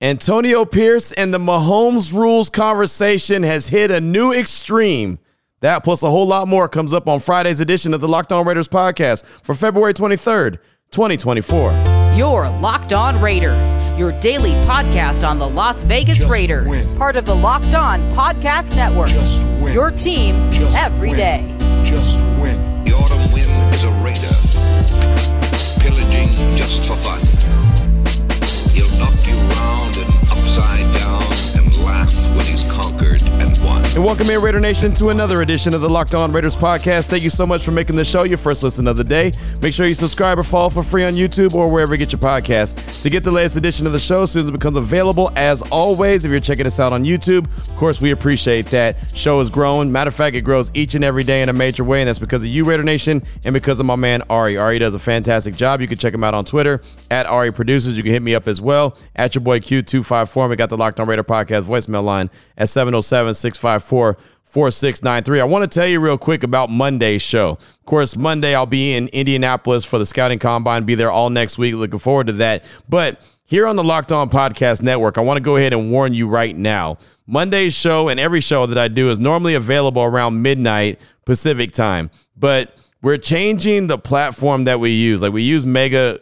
Antonio Pierce and the Mahomes Rules conversation has hit a new extreme. That plus a whole lot more comes up on Friday's edition of the Locked On Raiders podcast for February 23rd, 2024. You're Locked On Raiders, your daily podcast on the Las Vegas Raiders. Part of the Locked On Podcast Network. Your team every day. Just win. You're a win as a Raider. Pillaging just for fun. He'll knock you round and upside down and laugh when he's conquered and won. And welcome in, Raider Nation, to another edition of the Locked On Raiders podcast. Thank you so much for making the show your first listen of the day. Make sure you subscribe or follow for free on YouTube or wherever you get your podcast to get the latest edition of the show as soon as it becomes available. As always, if you're checking us out on YouTube, of course, we appreciate that. Show has grown. Matter of fact, it grows each and every day in a major way, and that's because of you, Raider Nation, and because of my man, Ari. Ari does a fantastic job. You can check him out on Twitter, at Ari Producers. You can hit me up as well, at your boy Q254. We got the Locked On Raider podcast voicemail line at 707-654-4693. I want to tell you real quick about Monday's show. Of course, Monday I'll be in Indianapolis for the Scouting Combine, be there all next week. Looking forward to that. But here on the Locked On Podcast Network, I want to go ahead and warn you right now. Monday's show and every show that I do is normally available around midnight Pacific time. But we're changing the platform that we use. Like, we use Mega's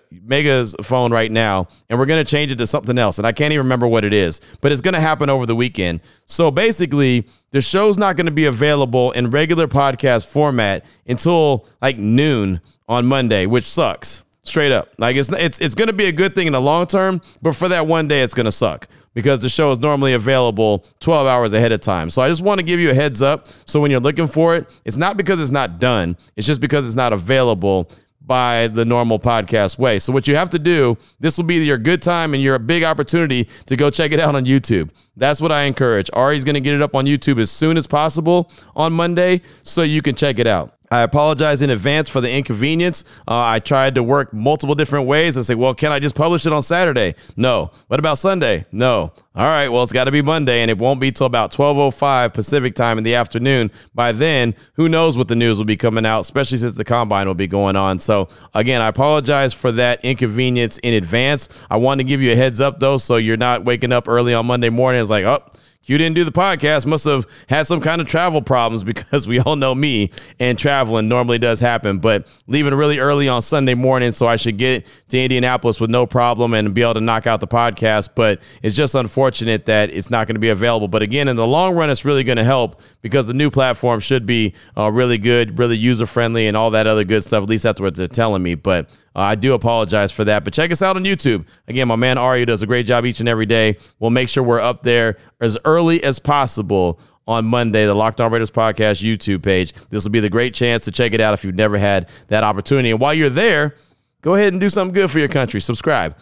phone right now, and we're going to change it to something else. And I can't even remember what it is, but it's going to happen over the weekend. So basically, the show's not going to be available in regular podcast format until like noon on Monday, which sucks straight up. Like, it's going to be a good thing in the long term, but for that one day, it's going to suck, because the show is normally available 12 hours ahead of time. So I just want to give you a heads up. So when you're looking for it, it's not because it's not done. It's just because it's not available by the normal podcast way. So what you have to do, this will be your good time and your big opportunity to go check it out on YouTube. That's what I encourage. Ari's going to get it up on YouTube as soon as possible on Monday so you can check it out. I apologize in advance for the inconvenience. I tried to work multiple different ways and say, well, can I just publish it on Saturday? No. What about Sunday? No. All right, well, it's got to be Monday, and it won't be till about 12:05 Pacific time in the afternoon. By then, who knows what the news will be coming out, especially since the Combine will be going on. So, again, I apologize for that inconvenience in advance. I wanted to give you a heads up, though, so you're not waking up early on Monday morning. It's like, oh, you didn't do the podcast, must have had some kind of travel problems, because we all know me and traveling normally does happen. But leaving really early on Sunday morning, so I should get to Indianapolis with no problem and be able to knock out the podcast. But it's just unfortunate that it's not going to be available. But again, in the long run, it's really going to help, because the new platform should be really good, really user-friendly, and all that other good stuff. At least that's what they're telling me. But I do apologize for that, but check us out on YouTube. Again, my man Ari does a great job each and every day. We'll make sure we're up there as early as possible on Monday, the Locked On Raiders podcast YouTube page. This will be the great chance to check it out if you've never had that opportunity. And while you're there, go ahead and do something good for your country. Subscribe.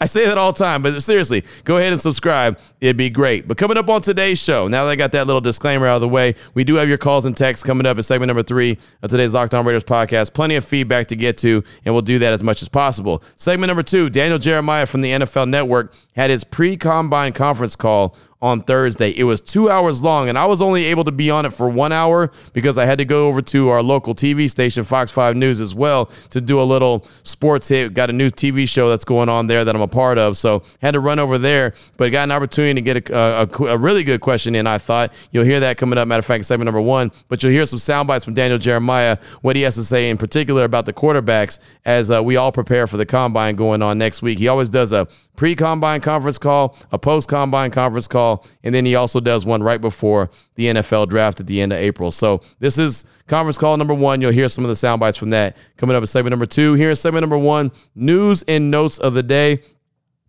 I say that all the time, but seriously, go ahead and subscribe. It'd be great. But coming up on today's show, now that I got that little disclaimer out of the way, we do have your calls and texts coming up in segment number 3 of today's Locked On Raiders podcast. Plenty of feedback to get to, and we'll do that as much as possible. Segment number 2, Daniel Jeremiah from the NFL Network had his pre-combine conference call on Thursday. It was 2 hours long, and I was only able to be on it for 1 hour because I had to go over to our local TV station, Fox 5 News, as well, to do a little sports hit. Got a new TV show that's going on there that I'm a part of, so had to run over there, but got an opportunity to get a really good question in, I thought. You'll hear that coming up, matter of fact, segment number 1, but you'll hear some sound bites from Daniel Jeremiah, what he has to say in particular about the quarterbacks as we all prepare for the Combine going on next week. He always does a pre-Combine conference call, a post-Combine conference call, and then he also does one right before the NFL draft at the end of April. So this is conference call number 1. You'll hear some of the sound bites from that coming up in segment number 2. Here in segment number 1, news and notes of the day.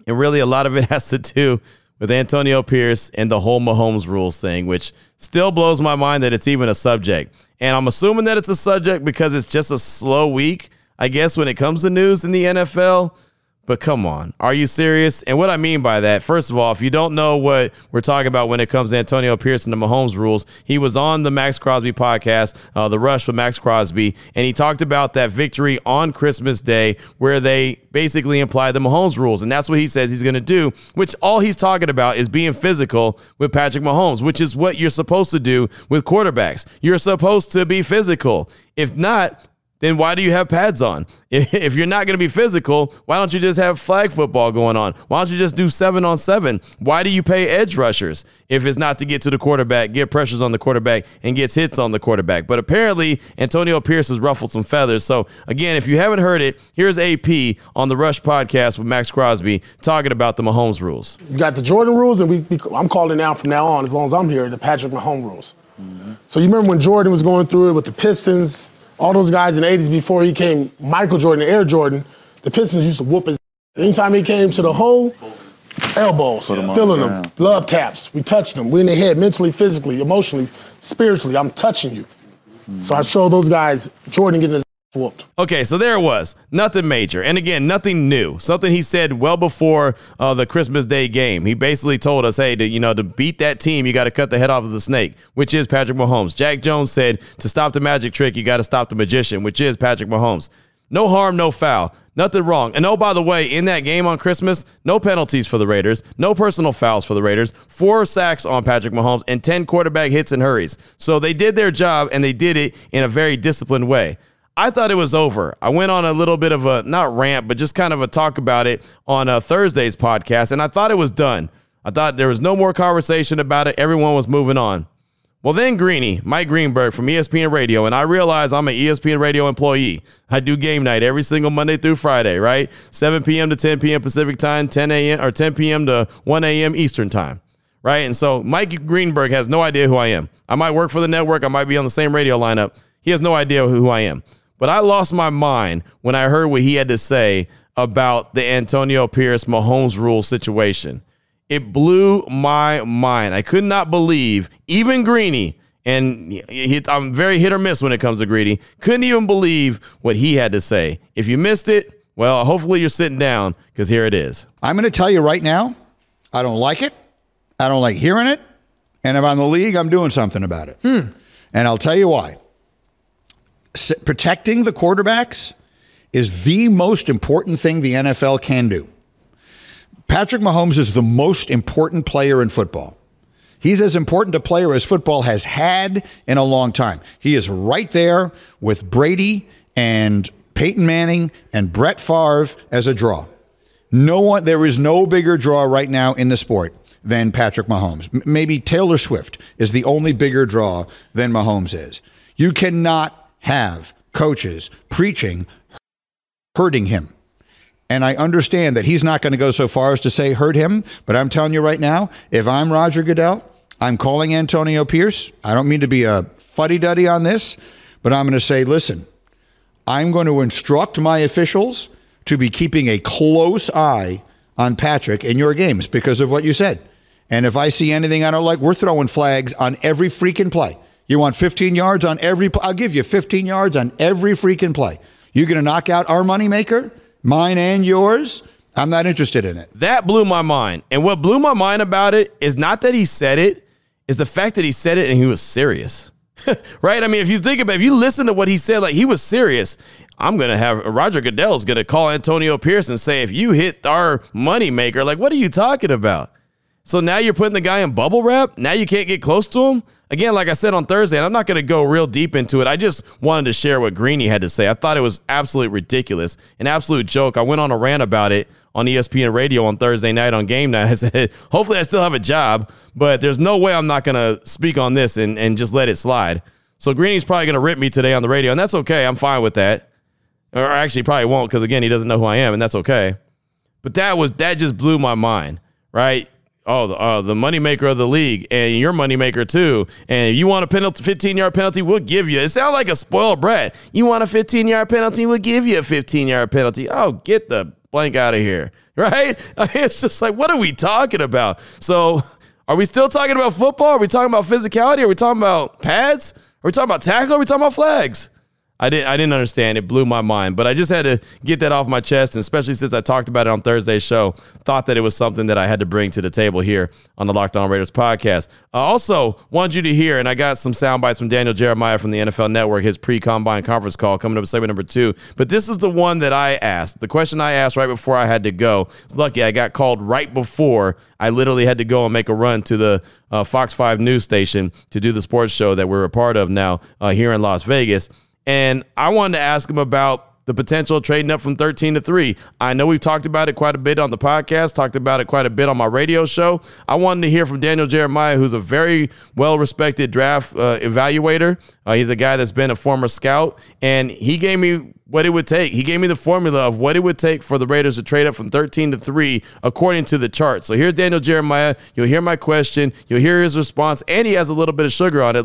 And really a lot of it has to do with Antonio Pierce and the whole Mahomes Rules thing, which still blows my mind that it's even a subject. And I'm assuming that it's a subject because it's just a slow week, I guess, when it comes to news in the NFL. But come on, are you serious? And what I mean by that, first of all, if you don't know what we're talking about when it comes to Antonio Pierce and the Mahomes Rules, he was on the Max Crosby podcast, The Rush with Max Crosby, and he talked about that victory on Christmas Day where they basically implied the Mahomes Rules, and that's what he says he's going to do, which all he's talking about is being physical with Patrick Mahomes, which is what you're supposed to do with quarterbacks. You're supposed to be physical. If not, then why do you have pads on? If you're not going to be physical, why don't you just have flag football going on? Why don't you just do 7-on-7? Why do you pay edge rushers if it's not to get to the quarterback, get pressures on the quarterback, and gets hits on the quarterback? But apparently, Antonio Pierce has ruffled some feathers. So, again, if you haven't heard it, here's AP on the Rush podcast with Max Crosby talking about the Mahomes rules. You got the Jordan rules, and I'm calling now from now on, as long as I'm here, the Patrick Mahomes rules. Mm-hmm. So you remember when Jordan was going through it with the Pistons, all those guys in the 80s before he came, Michael Jordan, Air Jordan, the Pistons used to whoop his anytime he came to the hole, elbows, filling them, love taps. We touched them. We're in the head mentally, physically, emotionally, spiritually. I'm touching you. Mm-hmm. So I showed those guys Jordan getting his whooped. Okay, so there it was. Nothing major. And again, nothing new. Something he said well before the Christmas Day game. He basically told us, hey, to beat that team, you got to cut the head off of the snake, which is Patrick Mahomes. Jack Jones said, to stop the magic trick, you got to stop the magician, which is Patrick Mahomes. No harm, no foul. Nothing wrong. And oh, by the way, in that game on Christmas, no penalties for the Raiders, no personal fouls for the Raiders, 4 sacks on Patrick Mahomes, and 10 quarterback hits and hurries. So they did their job, and they did it in a very disciplined way. I thought it was over. I went on a little bit of a, not rant, but just kind of a talk about it on Thursday's podcast, and I thought it was done. I thought there was no more conversation about it. Everyone was moving on. Well, then Mike Greenberg from ESPN Radio, and I realize I'm an ESPN Radio employee. I do game night every single Monday through Friday, right? 7 p.m. to 10 p.m. Pacific time, 10 p.m. to 1 a.m. Eastern time, right? And so Mike Greenberg has no idea who I am. I might work for the network. I might be on the same radio lineup. He has no idea who I am. But I lost my mind when I heard what he had to say about the Antonio Pierce Mahomes rule situation. It blew my mind. I could not believe even Greeny, and I'm very hit or miss when it comes to Greeny, couldn't even believe what he had to say. If you missed it, well, hopefully you're sitting down because here it is. I'm going to tell you right now, I don't like it. I don't like hearing it. And if I'm the league, I'm doing something about it. And I'll tell you why. Protecting the quarterbacks is the most important thing the NFL can do. Patrick Mahomes is the most important player in football. He's as important a player as football has had in a long time. He is right there with Brady and Peyton Manning and Brett Favre as a draw. There is no bigger draw right now in the sport than Patrick Mahomes. Maybe Taylor Swift is the only bigger draw than Mahomes is. You cannot have coaches preaching hurting him. And I understand that he's not going to go so far as to say hurt him, but I'm telling you right now, if I'm Roger Goodell, I'm calling Antonio Pierce. I don't mean to be a fuddy-duddy on this, but I'm going to say, listen, I'm going to instruct my officials to be keeping a close eye on Patrick in your games because of what you said. And if I see anything I don't like, we're throwing flags on every freaking play. You want 15 yards on every play? I'll give you 15 yards on every freaking play. You're going to knock out our moneymaker, mine and yours? I'm not interested in it. That blew my mind. And what blew my mind about it is not that he said it, is the fact that he said it and he was serious. Right? I mean, if you listen to what he said, like he was serious. I'm going to have Roger Goodell's going to call Antonio Pierce and say, if you hit our moneymaker, like, what are you talking about? So now you're putting the guy in bubble wrap? Now you can't get close to him? Again, like I said on Thursday, and I'm not going to go real deep into it. I just wanted to share what Greeny had to say. I thought it was absolutely ridiculous, an absolute joke. I went on a rant about it on ESPN Radio on Thursday night on Game Night. I said, hopefully I still have a job, but there's no way I'm not going to speak on this and just let it slide. So Greeny's probably going to rip me today on the radio, and that's okay. I'm fine with that. Or actually probably won't because, again, he doesn't know who I am, and that's okay. But that just blew my mind, right? Oh, the moneymaker of the league and your moneymaker too. And you want a 15-yard penalty, we'll give you. It sounds like a spoiled brat. You want a 15-yard penalty, we'll give you a 15-yard penalty. Oh, get the blank out of here, right? I mean, it's just like, what are we talking about? So are we still talking about football? Are we talking about physicality? Are we talking about pads? Are we talking about tackle? Are we talking about flags? I didn't understand. It blew my mind, but I just had to get that off my chest, and especially since I talked about it on Thursday's show, thought that it was something that I had to bring to the table here on the Locked On Raiders podcast. I also wanted you to hear, and I got some sound bites from Daniel Jeremiah from the NFL Network, his pre-combine conference call coming up in segment number 2, but this is the one that I asked. The question I asked right before I had to go. It's lucky I got called right before I literally had to go and make a run to the Fox 5 news station to do the sports show that we're a part of now here in Las Vegas. And I wanted to ask him about the potential of trading up from 13 to 3. I know we've talked about it quite a bit on the podcast, talked about it quite a bit on my radio show. I wanted to hear from Daniel Jeremiah, who's a very well-respected draft evaluator. He's a guy that's been a former scout, and he gave me what it would take. He gave me the formula of what it would take for the Raiders to trade up from 13 to 3 according to the chart. So here's Daniel Jeremiah. You'll hear my question. You'll hear his response. And he has a little bit of sugar on it,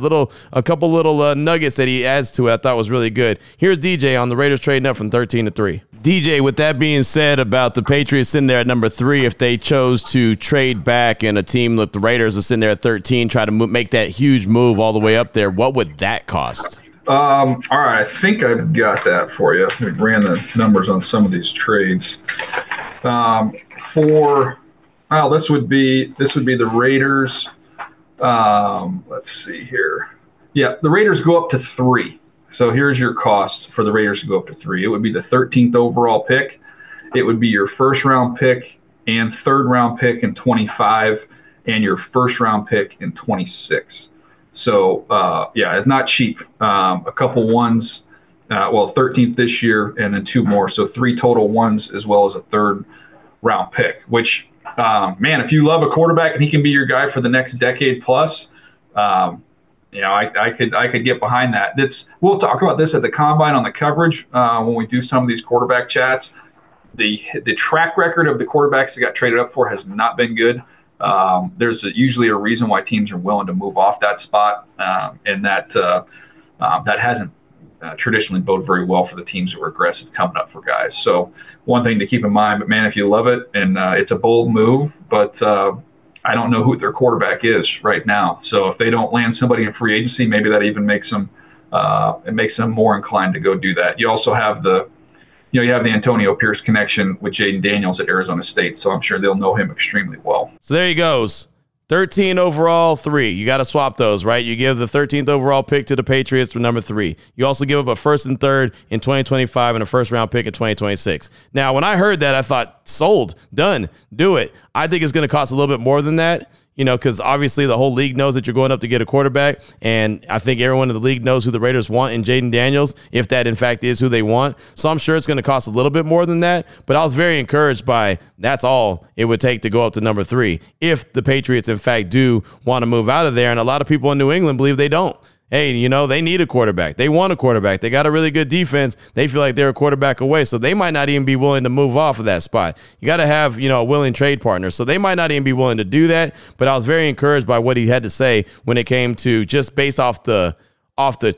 a couple little nuggets that he adds to it I thought was really good. Here's DJ on the Raiders trading up from 13 to 3. DJ, with that being said about the Patriots in there at number 3, if they chose to trade back and a team like the Raiders is in there at 13, try to make that huge move all the way up there, what would that cost? All right, I think I've got that for you. We ran the numbers on some of these trades. This would be the Raiders. Let's see here. Yeah, the Raiders go up to 3. So here's your cost for the Raiders to go up to 3. It would be the 13th overall pick. It would be your first round pick and third round pick in 25, and your first round pick in 26. So, yeah, it's not cheap. A couple ones, 13th this year and then 2 more. So 3 total ones as well as a third round pick, which, man, if you love a quarterback and he can be your guy for the next decade plus, I could get behind that. We'll talk about this at the Combine on the coverage when we do some of these quarterback chats. The track record of the quarterbacks that got traded up for has not been good. There's usually a reason why teams are willing to move off that spot, and that hasn't traditionally boded very well for the teams that were aggressive coming up for guys. So one thing to keep in mind, but, man, if you love it, and it's a bold move, but I don't know who their quarterback is right now. So if they don't land somebody in free agency, maybe that even makes them more inclined to go do that. You also have the Antonio Pierce connection with Jaden Daniels at Arizona State, so I'm sure they'll know him extremely well. So there he goes. 13 overall, 3. You got to swap those, right? You give the 13th overall pick to the Patriots for number 3. You also give up a first and third in 2025 and a first round pick in 2026. Now, when I heard that, I thought, sold, done, do it. I think it's going to cost a little bit more than that. You know, because obviously the whole league knows that you're going up to get a quarterback, and I think everyone in the league knows who the Raiders want in Jaden Daniels, if that in fact is who they want. So I'm sure it's going to cost a little bit more than that, but I was very encouraged by that's all it would take to go up to number 3 if the Patriots in fact do want to move out of there, and a lot of people in New England believe they don't. Hey, you know, they need a quarterback. They want a quarterback. They got a really good defense. They feel like they're a quarterback away, so they might not even be willing to move off of that spot. You got to have, a willing trade partner, so they might not even be willing to do that, but I was very encouraged by what he had to say when it came to just based off the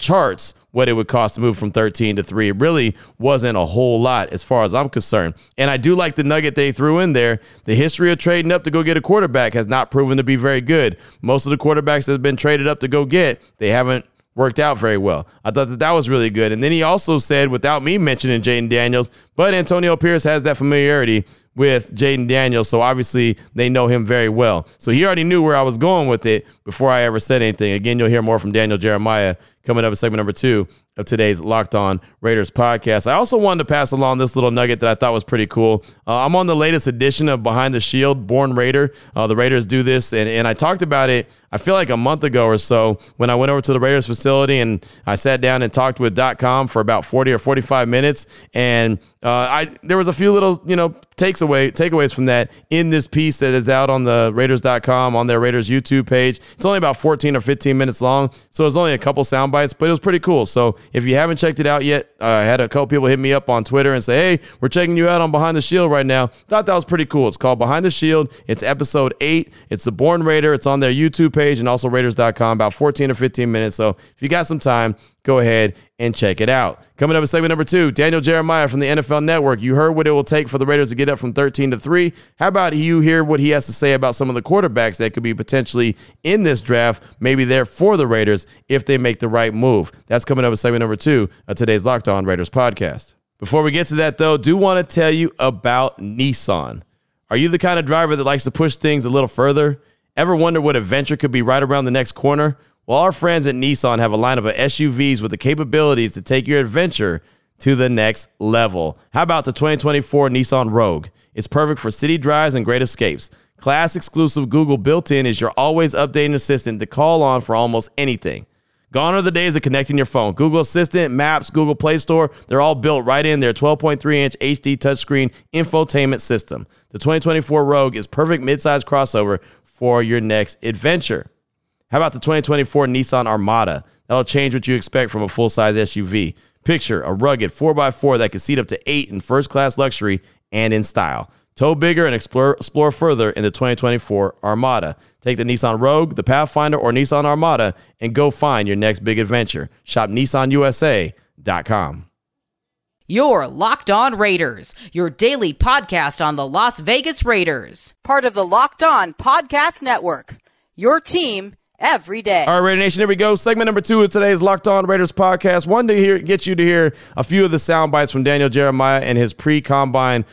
charts what it would cost to move from 13 to 3. It really wasn't a whole lot as far as I'm concerned. And I do like the nugget they threw in there. The history of trading up to go get a quarterback has not proven to be very good. Most of the quarterbacks that have been traded up to go get, they haven't worked out very well. I thought that was really good. And then he also said, without me mentioning Jaden Daniels, but Antonio Pierce has that familiarity with Jaden Daniels, so obviously they know him very well. So he already knew where I was going with it before I ever said anything. Again, you'll hear more from Daniel Jeremiah coming up in segment number 2 of today's Locked On Raiders podcast. I also wanted to pass along this little nugget that I thought was pretty cool. I'm on the latest edition of Behind the Shield, Born Raider. The Raiders do this, and I talked about it, I feel like a month ago or so, when I went over to the Raiders facility and I sat down and talked with .com for about 40 or 45 minutes, and there was a few little, takeaways from that in this piece that is out on the Raiders.com, on their Raiders YouTube page. It's only about 14 or 15 minutes long, so it's only a couple sound bites, but it was pretty cool. So if you haven't checked it out yet, I had a couple people hit me up on Twitter and say, hey, we're checking you out on Behind the Shield right now. Thought that was pretty cool. It's called Behind the Shield. It's episode 8. It's the Born Raider. It's on their YouTube page and also Raiders.com, about 14 or 15 minutes. So if you got some time, go ahead and check it out. Coming up in segment number 2, Daniel Jeremiah from the NFL Network. You heard what it will take for the Raiders to get up from 13 to 3. How about you hear what he has to say about some of the quarterbacks that could be potentially in this draft, maybe there for the Raiders if they make the right move? That's coming up in segment number 2 of today's Locked On Raiders podcast. Before we get to that, though, do want to tell you about Nissan. Are you the kind of driver that likes to push things a little further? Ever wonder what adventure could be right around the next corner? Well, our friends at Nissan have a lineup of SUVs with the capabilities to take your adventure to the next level. How about the 2024 Nissan Rogue? It's perfect for city drives and great escapes. Class exclusive Google built-in is your always updating assistant to call on for almost anything. Gone are the days of connecting your phone. Google Assistant, Maps, Google Play Store, they're all built right in their 12.3-inch HD touchscreen infotainment system. The 2024 Rogue is perfect midsize crossover for your next adventure. How about the 2024 Nissan Armada? That'll change what you expect from a full-size SUV. Picture a rugged 4x4 that can seat up to 8 in first-class luxury and in style. Tow bigger and explore further in the 2024 Armada. Take the Nissan Rogue, the Pathfinder, or Nissan Armada and go find your next big adventure. Shop nissanusa.com. You're Locked On Raiders, your daily podcast on the Las Vegas Raiders. Part of the Locked On Podcast Network, your team every day. All right, Raider Nation, here we go. Segment number 2 of today's Locked On Raiders podcast. One to get you to hear a few of the sound bites from Daniel Jeremiah and his pre-combine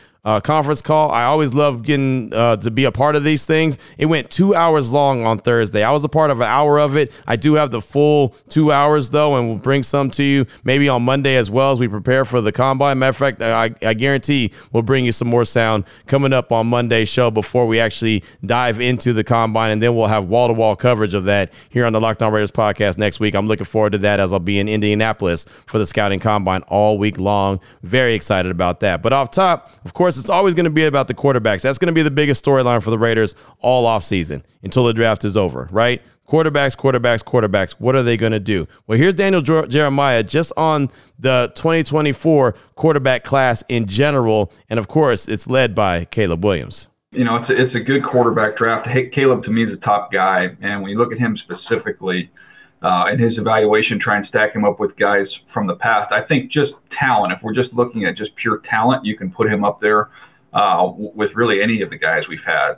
conference call. I always love getting to be a part of these things. It went 2 hours long on Thursday. I was a part of an hour of it. I do have the full 2 hours, though, and we'll bring some to you maybe on Monday as well as we prepare for the combine. Matter of fact, I guarantee we'll bring you some more sound coming up on Monday's show before we actually dive into the combine, and then we'll have wall-to-wall coverage of that here on the Locked On Raiders podcast next week. I'm looking forward to that as I'll be in Indianapolis for the Scouting Combine all week long. Very excited about that. But off top, of course, it's always going to be about the quarterbacks. That's going to be the biggest storyline for the Raiders all offseason until the draft is over, right? Quarterbacks. What are they going to do? Well, here's Daniel Jeremiah just on the 2024 quarterback class in general. And, of course, it's led by Caleb Williams. You know, it's a good quarterback draft. Hey, Caleb, to me, is a top guy. And when you look at him specifically and his evaluation, try and stack him up with guys from the past. I think just talent, if we're just looking at just pure talent, you can put him up there with really any of the guys we've had,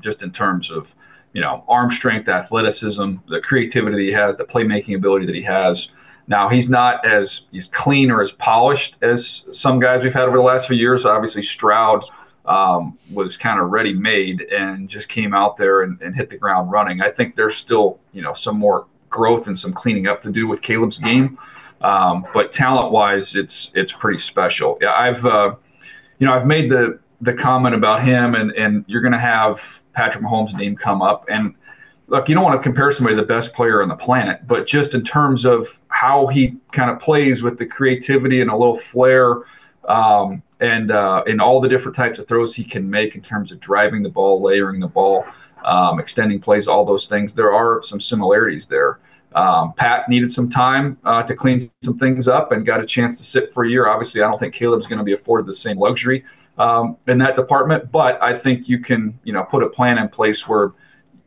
just in terms of, you know, arm strength, athleticism, the creativity that he has, the playmaking ability that he has. Now, he's not as clean or as polished as some guys we've had over the last few years. Obviously, Stroud was kind of ready-made and just came out there and hit the ground running. I think there's still, you know, some more growth and some cleaning up to do with Caleb's game, but talent-wise, it's pretty special. Yeah, I've made the comment about him, and you're going to have Patrick Mahomes' name come up. And look, you don't want to compare somebody to the best player on the planet, but just in terms of how he kind of plays with the creativity and a little flair, and all the different types of throws he can make in terms of driving the ball, layering the ball, extending plays, all those things. There are some similarities there. Pat needed some time to clean some things up and got a chance to sit for a year. Obviously, I don't think Caleb's going to be afforded the same luxury in that department, but I think you can, you know, put a plan in place where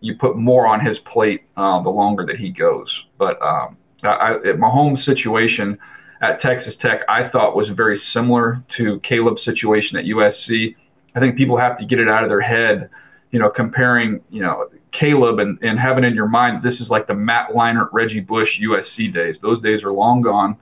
you put more on his plate the longer that he goes. But Mahomes' situation at Texas Tech, I thought, was very similar to Caleb's situation at USC. I think people have to get it out of their head, you know, comparing, you know, Caleb and having in your mind, this is like the Matt Leinart, Reggie Bush, USC days. Those days are long gone.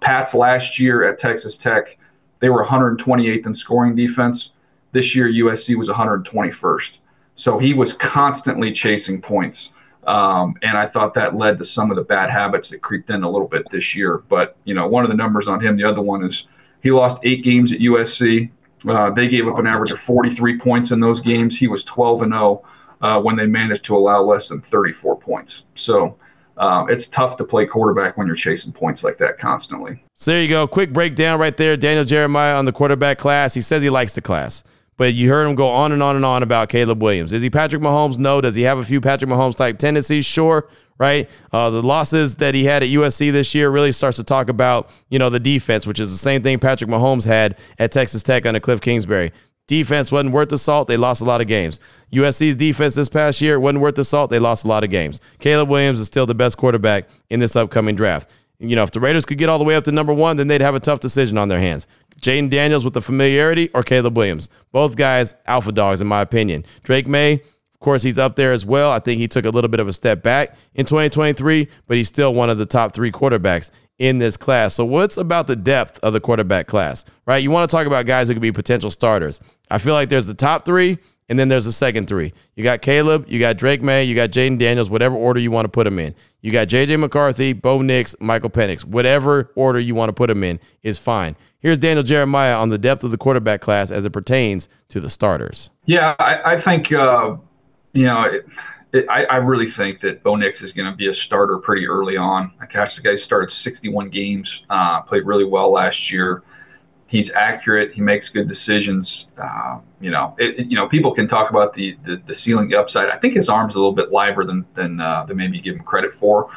Pat's last year at Texas Tech, they were 128th in scoring defense. This year, USC was 121st. So he was constantly chasing points. And I thought that led to some of the bad habits that creeped in a little bit this year. But, you know, one of the numbers on him, the other one is he lost 8 games at USC. They gave up an average of 43 points in those games. He was 12-0 when they managed to allow less than 34 points. So it's tough to play quarterback when you're chasing points like that constantly. So there you go. Quick breakdown right there. Daniel Jeremiah on the quarterback class. He says he likes the class. But you heard him go on and on and on about Caleb Williams. Is he Patrick Mahomes? No. Does he have a few Patrick Mahomes-type tendencies? Sure. Right? The losses that he had at USC this year really starts to talk about, you know, the defense, which is the same thing Patrick Mahomes had at Texas Tech under Cliff Kingsbury. Defense wasn't worth the salt. They lost a lot of games. USC's defense this past year wasn't worth the salt. They lost a lot of games. Caleb Williams is still the best quarterback in this upcoming draft. You know, if the Raiders could get all the way up to number 1, then they'd have a tough decision on their hands. Jaden Daniels with the familiarity or Caleb Williams. Both guys, alpha dogs, in my opinion. Drake May, of course, he's up there as well. I think he took a little bit of a step back in 2023, but he's still one of the top 3 quarterbacks in this class. So what's about the depth of the quarterback class, right? You want to talk about guys who could be potential starters. I feel like there's the top 3, and then there's the second 3. You got Caleb, you got Drake May, you got Jaden Daniels, whatever order you want to put them in. You got JJ McCarthy, Bo Nix, Michael Penix. Whatever order you want to put them in is fine. Here's Daniel Jeremiah on the depth of the quarterback class as it pertains to the starters. Yeah, I think, you know, I really think that Bo Nix is going to be a starter pretty early on. I catch the guy started 61 games, played really well last year. He's accurate. He makes good decisions. People can talk about the ceiling, the upside. I think his arm's a little bit lighter than maybe you give him credit for.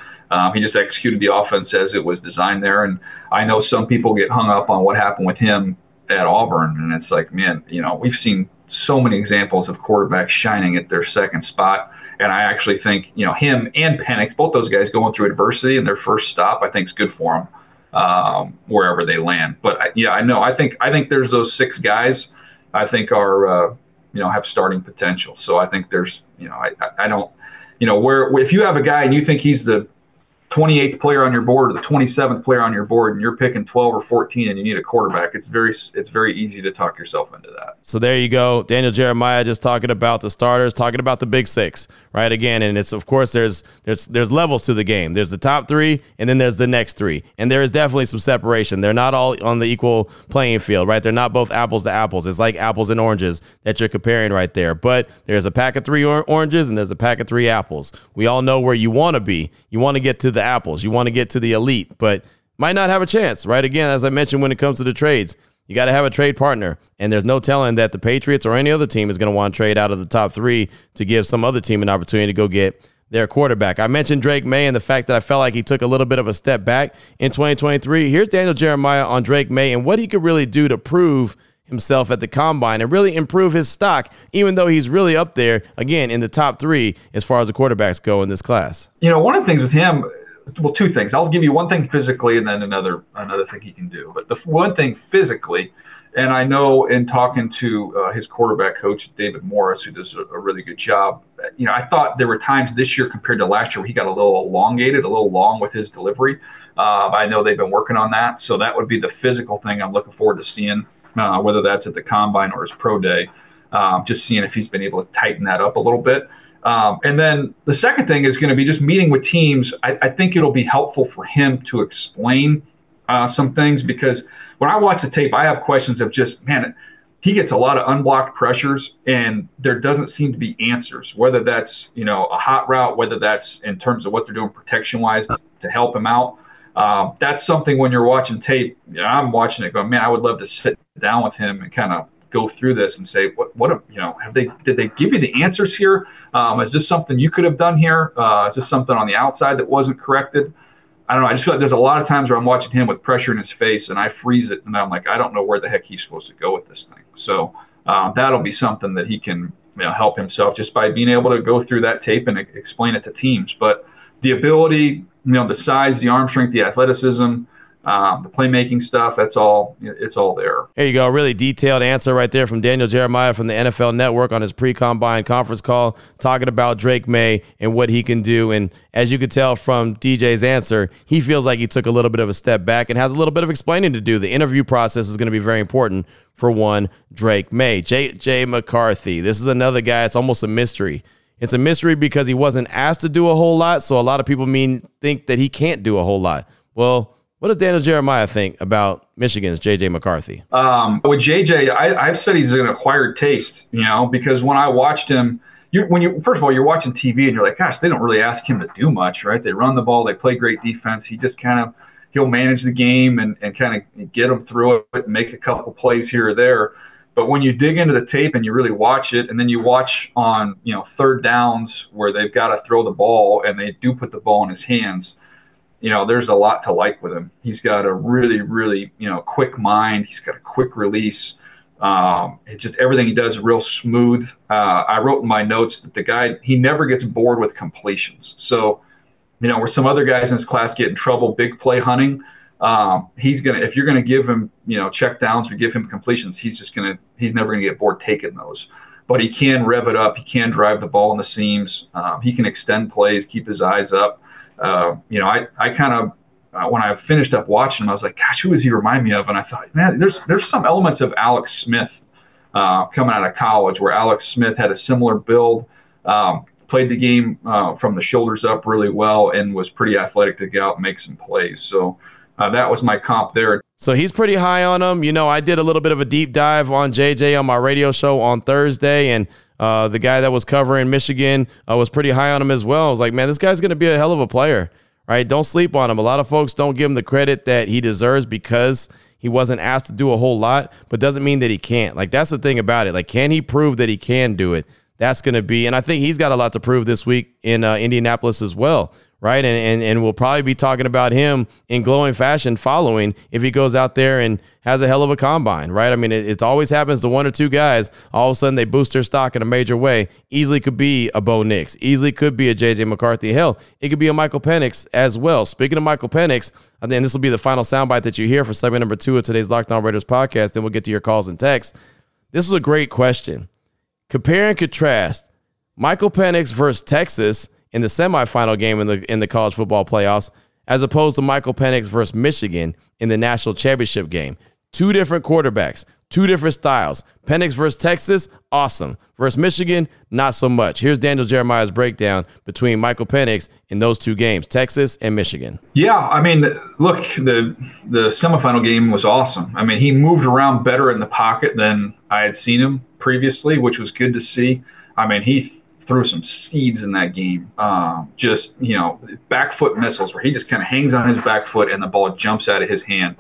He just executed the offense as it was designed there. And I know some people get hung up on what happened with him at Auburn, and it's like, man, we've seen so many examples of quarterbacks shining at their second spot. And I actually think, him and Penix, both those guys going through adversity and their first stop, I think is good for them. Wherever they land. But I think there's those six guys I think are, have starting potential. So I think there's, where if you have a guy and you think he's the 28th player on your board or the 27th player on your board and you're picking 12 or 14 and you need a quarterback, it's very easy to talk yourself into that. So there you go. Daniel Jeremiah just talking about the starters, talking about the big six, right? Again, and it's, of course, there's levels to the game. There's the top three, and then there's the next three. And there is definitely some separation. They're not all on the equal playing field, right? They're not both apples to apples. It's like apples and oranges that you're comparing right there. But there's a pack of three oranges, and there's a pack of three apples. We all know where you want to be. You want to get to the apples. You want to get to the elite, but might not have a chance, right? Again, as I mentioned, when it comes to the trades, you got to have a trade partner, and there's no telling that the Patriots or any other team is going to want to trade out of the top three to give some other team an opportunity to go get their quarterback. I mentioned Drake May and the fact that I felt like he took a little bit of a step back in 2023. Here's Daniel Jeremiah on Drake May and what he could really do to prove himself at the Combine and really improve his stock, even though he's really up there, again, in the top three as far as the quarterbacks go in this class. One of the things with him, well, two things. I'll give you one thing physically and then another thing he can do. But the one thing physically, and I know in talking to his quarterback coach, David Morris, who does a really good job, I thought there were times this year compared to last year where he got a little elongated, a little long with his delivery. I know they've been working on that. So that would be the physical thing I'm looking forward to seeing, whether that's at the Combine or his pro day, just seeing if he's been able to tighten that up a little bit. And then the second thing is going to be just meeting with teams. I think it'll be helpful for him to explain some things, because when I watch the tape, I have questions of just, man, he gets a lot of unblocked pressures and there doesn't seem to be answers, whether that's, a hot route, whether that's in terms of what they're doing protection-wise to help him out. That's something when you're watching tape, I'm watching it going, man, I would love to sit down with him and kind of go through this and say, did they give you the answers here? Is this something you could have done here? Is this something on the outside that wasn't corrected? I don't know. I just feel like there's a lot of times where I'm watching him with pressure in his face and I freeze it and I'm like, I don't know where the heck he's supposed to go with this thing. So that'll be something that he can help himself just by being able to go through that tape and explain it to teams. But the ability, the size, the arm strength, the athleticism, the playmaking stuff, it's all there. There you go. A really detailed answer right there from Daniel Jeremiah from the NFL Network on his pre-combine conference call, talking about Drake May and what he can do. And as you could tell from DJ's answer, he feels like he took a little bit of a step back and has a little bit of explaining to do. The interview process is going to be very important for one Drake May. JJ McCarthy, this is another guy. It's almost a mystery. It's a mystery because he wasn't asked to do a whole lot, so a lot of people think that he can't do a whole lot. Well, what does Daniel Jeremiah think about Michigan's J.J. McCarthy? With J.J., I've said he's an acquired taste, because when I watched him, first of all, you're watching TV and you're like, gosh, they don't really ask him to do much, right? They run the ball. They play great defense. He just he'll manage the game and kind of get them through it and make a couple plays here or there. But when you dig into the tape and you really watch it, and then you watch on, third downs where they've got to throw the ball and they do put the ball in his hands, there's a lot to like with him. He's got a really, really, quick mind. He's got a quick release. It's just everything he does is real smooth. I wrote in my notes that the guy, he never gets bored with completions. So, where some other guys in his class get in trouble, big play hunting, if you're gonna give him, check downs or give him completions, he's never gonna get bored taking those. But he can rev it up. He can drive the ball in the seams. He can extend plays, keep his eyes up. I when I finished up watching him, I was like, gosh, who does he remind me of? And I thought, man, there's some elements of Alex Smith coming out of college, where Alex Smith had a similar build, played the game from the shoulders up really well, and was pretty athletic to go out and make some plays. So. That was my comp there. So he's pretty high on him. I did a little bit of a deep dive on JJ on my radio show on Thursday, and The guy that was covering Michigan was pretty high on him as well. I was like, man, this guy's going to be a hell of a player, right? Don't sleep on him. A lot of folks don't give him the credit that he deserves because he wasn't asked to do a whole lot, but doesn't mean that he can't. Like, that's the thing about it. Like, can he prove that he can do it? That's going to be, and I think he's got a lot to prove this week in Indianapolis as well, right? And we'll probably be talking about him in glowing fashion following if he goes out there and has a hell of a combine, right? I mean, it always happens to one or two guys. All of a sudden, they boost their stock in a major way. Easily could be a Bo Nix. Easily could be a JJ McCarthy. Hell, it could be a Michael Penix as well. Speaking of Michael Penix, and then this will be the final soundbite that you hear for segment number 2 of today's Locked On Raiders podcast, then we'll get to your calls and texts. This was a great question. Compare and contrast Michael Penix versus Texas in the semifinal game in the college football playoffs, as opposed to Michael Penix versus Michigan in the national championship game. Two different quarterbacks, two different styles. Penix versus Texas, awesome. Versus Michigan, not so much. Here's Daniel Jeremiah's breakdown between Michael Penix in those two games, Texas and Michigan. Yeah, I mean, look, the semifinal game was awesome. I mean, he moved around better in the pocket than I had seen him previously, which was good to see. I mean, he threw some seeds in that game. Just, you know, back foot missiles where he just kind of hangs on his back foot and the ball jumps out of his hand.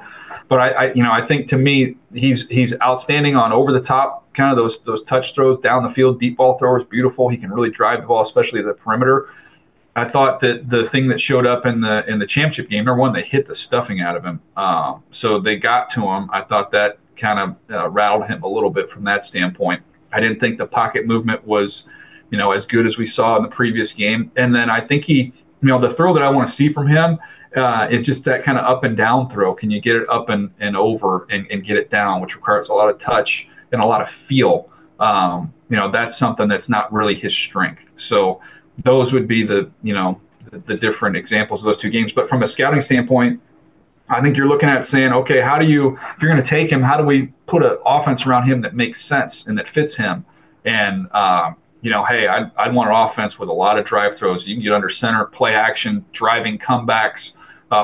But I think to me, he's outstanding on over the top, kind of those touch throws down the field, deep ball throwers, beautiful. He can really drive the ball, especially at the perimeter. I thought that the thing that showed up in the championship game, number one, they hit the stuffing out of him. So they got to him. I thought that kind of rattled him a little bit from that standpoint. I didn't think the pocket movement was, you know, as good as we saw in the previous game. And then I think he, you know, the throw that I want to see from him is just that kind of up and down throw. Can you get it up and over and get it down, which requires a lot of touch and a lot of feel. You know, that's something that's not really his strength. So those would be the, you know, the different examples of those two games. But from a scouting standpoint, I think you're looking at saying, okay, how do you, if you're going to take him, how do we put an offense around him that makes sense and that fits him? And, you know, hey, I'd want an offense with a lot of drive throws. You can get under center, play action, driving comebacks,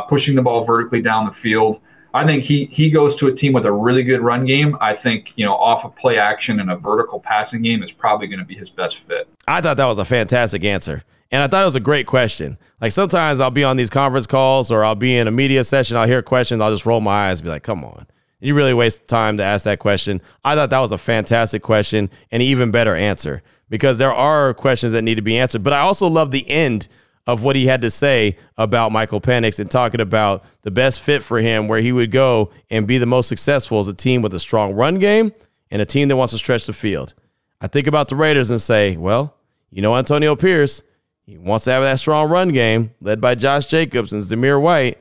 pushing the ball vertically down the field. I think he goes to a team with a really good run game. I think, you know, off of play action and a vertical passing game is probably going to be his best fit. I thought that was a fantastic answer. And I thought it was a great question. Like, sometimes I'll be on these conference calls or I'll be in a media session. I'll hear questions. I'll just roll my eyes and be like, come on. You really waste time to ask that question. I thought that was a fantastic question and an even better answer, because there are questions that need to be answered. But I also love the end of what he had to say about Michael Penix and talking about the best fit for him, where he would go and be the most successful as a team with a strong run game and a team that wants to stretch the field. I think about the Raiders and say, well, you know, Antonio Pierce, he wants to have that strong run game led by Josh Jacobs and Zamir White,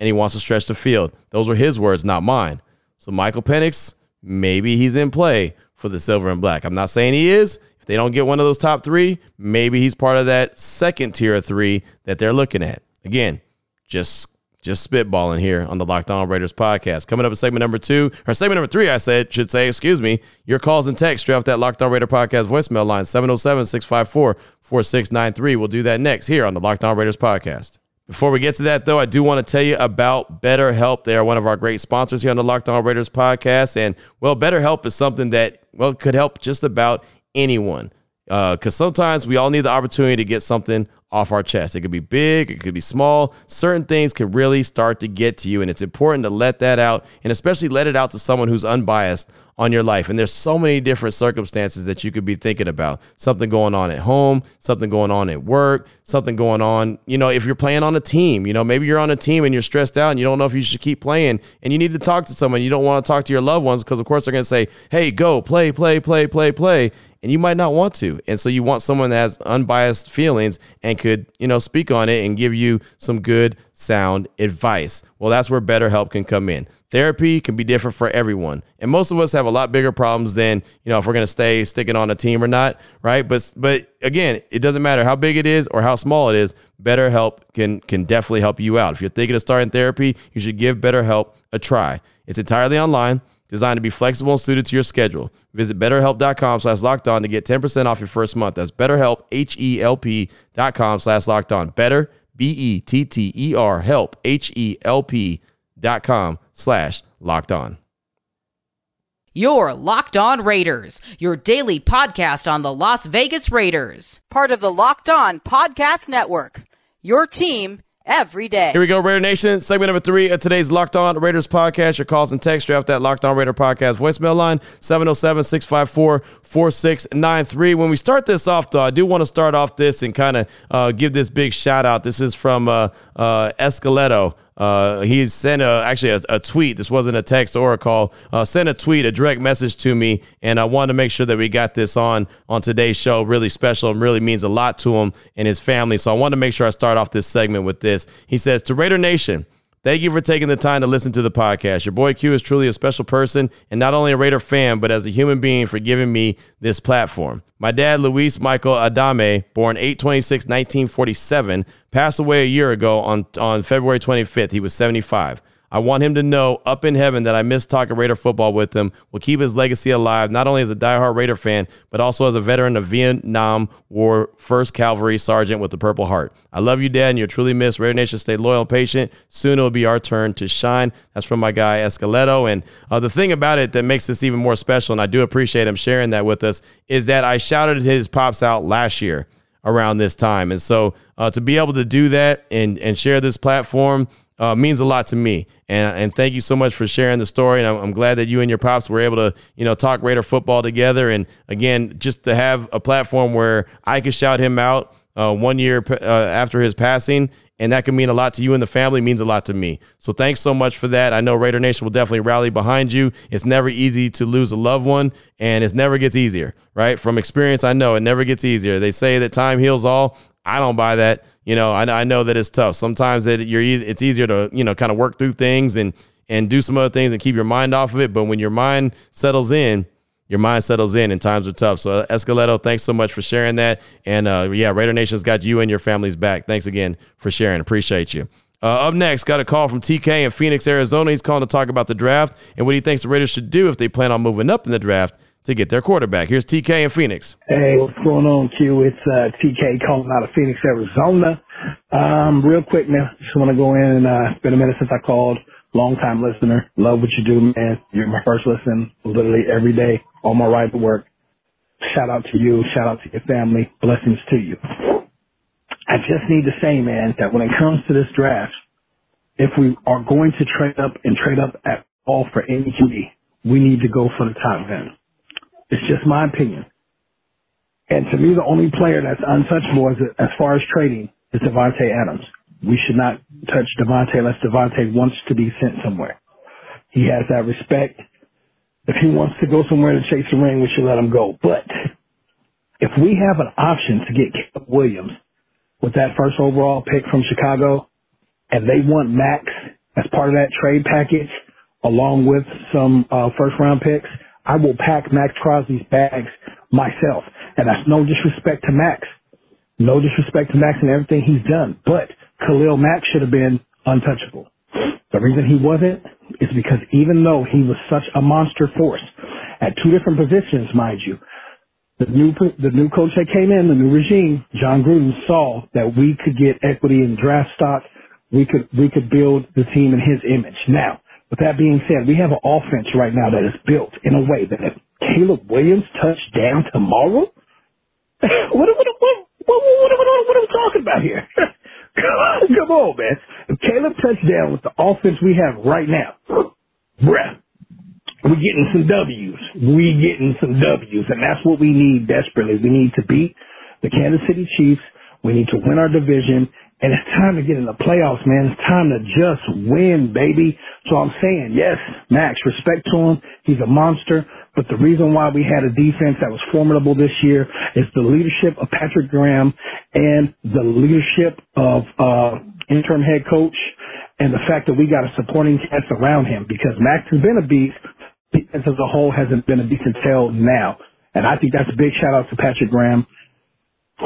and he wants to stretch the field. Those were his words, not mine. So Michael Penix, maybe he's in play for the silver and black. I'm not saying he is. If they don't get one of those top three, maybe he's part of that second tier of three that they're looking at. Again, just spitballing here on the Locked On Raiders podcast. Coming up in segment number 2, or segment number 3, I should say, your calls and texts straight off that Locked On Raider podcast voicemail line, 707-654-4693. We'll do that next here on the Locked On Raiders podcast. Before we get to that, though, I do want to tell you about BetterHelp. They are one of our great sponsors here on the Locked On Raiders podcast. And, well, BetterHelp is something that, well, could help just about anyone. Because sometimes we all need the opportunity to get something off our chest. It could be big, it could be small. Certain things can really start to get to you, and it's important to let that out, and especially let it out to someone who's unbiased on your life. And there's so many different circumstances that you could be thinking about. Something going on at home, something going on at work, something going on, you know, if you're playing on a team, you know, maybe you're on a team and you're stressed out and you don't know if you should keep playing and you need to talk to someone. You don't want to talk to your loved ones because, of course, they're going to say, hey, go play. And you might not want to. And so you want someone that has unbiased feelings and could, you know, speak on it and give you some good, sound advice. Well, that's where BetterHelp can come in. Therapy can be different for everyone. And most of us have a lot bigger problems than, you know, if we're going to stay sticking on a team or not, right? But again, it doesn't matter how big it is or how small it is. BetterHelp can definitely help you out. If you're thinking of starting therapy, you should give BetterHelp a try. It's entirely online, designed to be flexible and suited to your schedule. Visit BetterHelp.com/LockedOn to get 10% off your first month. That's BetterHelp, HELP.com/LockedOn. Better, BETTER, help, HELP.com/LockedOn. You're Locked On Raiders, your daily podcast on the Las Vegas Raiders. Part of the Locked On Podcast Network, your team every day. Here we go, Raider Nation. Segment number 3 of today's Locked On Raiders podcast. Your calls and texts, draft that Locked On Raider podcast voicemail line, 707-654-4693. When we start this off, though, I do want to start off this and kind of give this big shout out. This is from Escaleto. He sent a tweet. This wasn't a text or a call. Sent a tweet, a direct message to me, and I wanted to make sure that we got this on today's show. Really special and really means a lot to him and his family. So I wanted to make sure I start off this segment with this. He says, "To Raider Nation, thank you for taking the time to listen to the podcast. Your boy Q is truly a special person and not only a Raider fan, but as a human being for giving me this platform. My dad, Luis Michael Adame, born 8/26/1947, passed away a year ago on February 25th. He was 75. I want him to know up in heaven that I miss talking Raider football with him. We'll keep his legacy alive, not only as a diehard Raider fan, but also as a veteran of Vietnam War, 1st Cavalry Sergeant with the Purple Heart. I love you, Dad, and you're truly missed. Raider Nation, stay loyal and patient. Soon it'll be our turn to shine." That's from my guy, Escaleto. And the thing about it that makes this even more special, and I do appreciate him sharing that with us, is that I shouted his pops out last year around this time. And so to be able to do that and share this platform means a lot to me. And thank you so much for sharing the story. And I'm glad that you and your pops were able to, talk Raider football together. And again, just to have a platform where I could shout him out 1 year after his passing, and that can mean a lot to you and the family, means a lot to me. So thanks so much for that. I know Raider Nation will definitely rally behind you. It's never easy to lose a loved one, and it never gets easier, right? From experience, I know it never gets easier. They say that time heals all. I don't buy that. I know that it's tough. Sometimes it's easier to, kind of work through things and do some other things and keep your mind off of it. But when your mind settles in, and times are tough. So Escaleto, thanks so much for sharing that. And Raider Nation's got you and your family's back. Thanks again for sharing. Appreciate you. Up next, got a call from TK in Phoenix, Arizona. He's calling to talk about the draft and what he thinks the Raiders should do if they plan on moving up in the draft to get their quarterback. Here's TK in Phoenix. Hey, what's going on, Q? It's TK calling out of Phoenix, Arizona. Real quick, man, just want to go in and it's been a minute since I called. Long-time listener. Love what you do, man. You're my first listen literally every day on my ride to work. Shout out to you. Shout out to your family. Blessings to you. I just need to say, man, that when it comes to this draft, if we are going to trade up at all for any QB, we need to go for the top end. It's just my opinion. And to me, the only player that's untouchable as far as trading is Devante Adams. We should not touch Devante unless Devante wants to be sent somewhere. He has that respect. If he wants to go somewhere to chase the ring, we should let him go. But if we have an option to get Caleb Williams with that first overall pick from Chicago, and they want Max as part of that trade package along with some first-round picks, I will pack Max Crosby's bags myself. And that's no disrespect to Max. No disrespect to Max and everything he's done. But Khalil Mack should have been untouchable. The reason he wasn't is because even though he was such a monster force at two different positions, mind you, the new coach that came in, the new regime, John Gruden, saw that we could get equity in draft stock. We could build the team in his image. Now, with that being said, we have an offense right now that is built in a way that if Caleb Williams touched down tomorrow, what are we talking about here? Come on, man. If Caleb touched down with the offense we have right now, bruh, we're getting some W's, and that's what we need desperately. We need to beat the Kansas City Chiefs. We need to win our division. And it's time to get in the playoffs, man. It's time to just win, baby. So I'm saying, yes, Max, respect to him. He's a monster. But the reason why we had a defense that was formidable this year is the leadership of Patrick Graham and the leadership of interim head coach and the fact that we got a supporting cast around him, because Max has been a beast. The defense as a whole hasn't been a beast until now. And I think that's a big shout-out to Patrick Graham.